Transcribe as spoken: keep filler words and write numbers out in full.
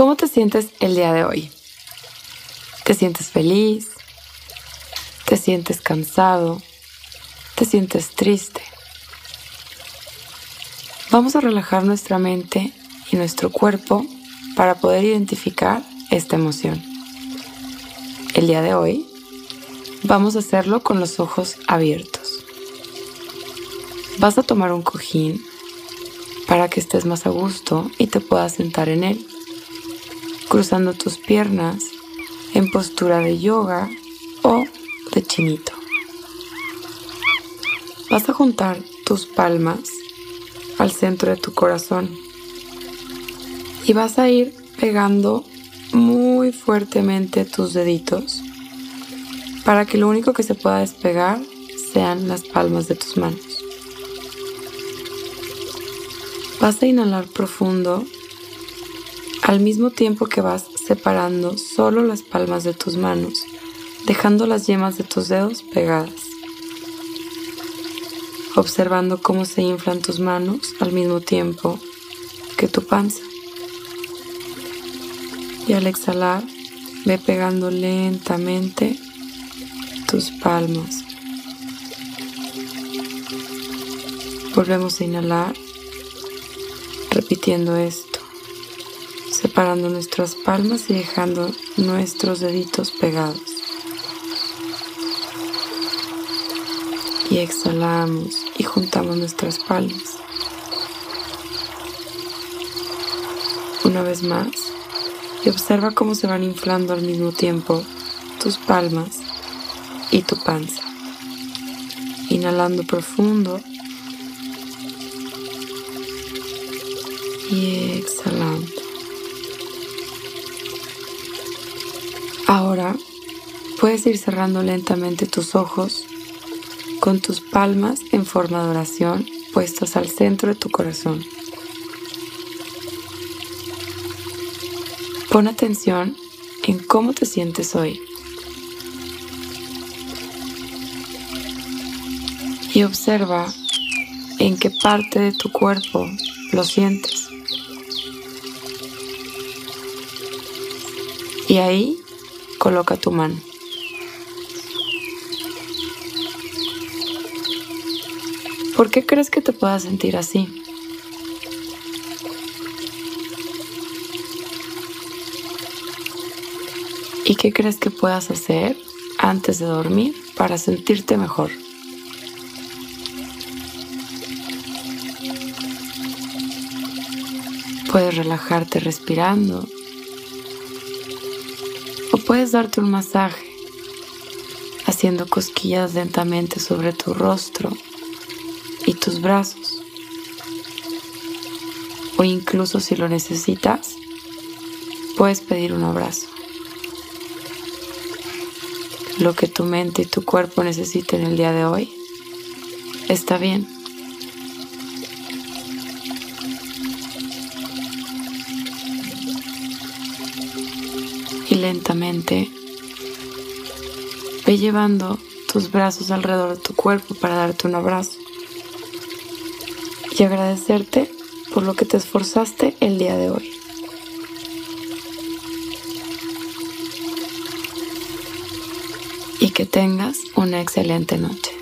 ¿Cómo te sientes el día de hoy? ¿Te sientes feliz? ¿Te sientes cansado? ¿Te sientes triste? Vamos a relajar nuestra mente y nuestro cuerpo para poder identificar esta emoción. El día de hoy vamos a hacerlo con los ojos abiertos. Vas a tomar un cojín para que estés más a gusto y te puedas sentar en él, cruzando tus piernas en postura de yoga o de chinito. Vas a juntar tus palmas al centro de tu corazón y vas a ir pegando muy fuertemente tus deditos para que lo único que se pueda despegar sean las palmas de tus manos. Vas a inhalar profundo al mismo tiempo que vas separando solo las palmas de tus manos, dejando las yemas de tus dedos pegadas, observando cómo se inflan tus manos al mismo tiempo que tu panza. Y al exhalar, ve pegando lentamente tus palmas. Volvemos a inhalar, repitiendo esto, separando nuestras palmas y dejando nuestros deditos pegados. Y exhalamos y juntamos nuestras palmas. Una vez más, y observa cómo se van inflando al mismo tiempo tus palmas y tu panza. Inhalando profundo y exhalando. Ahora puedes ir cerrando lentamente tus ojos con tus palmas en forma de oración puestas al centro de tu corazón. Pon atención en cómo te sientes hoy y observa en qué parte de tu cuerpo lo sientes. Y ahí coloca tu mano. ¿Por qué crees que te puedas sentir así? ¿Y qué crees que puedas hacer antes de dormir para sentirte mejor? Puedes relajarte respirando o puedes darte un masaje haciendo cosquillas lentamente sobre tu rostro y tus brazos, o incluso si lo necesitas, puedes pedir un abrazo. Lo que tu mente y tu cuerpo necesiten el día de hoy está bien. Y lentamente ve llevando tus brazos alrededor de tu cuerpo para darte un abrazo y agradecerte por lo que te esforzaste el día de hoy. Y que tengas una excelente noche.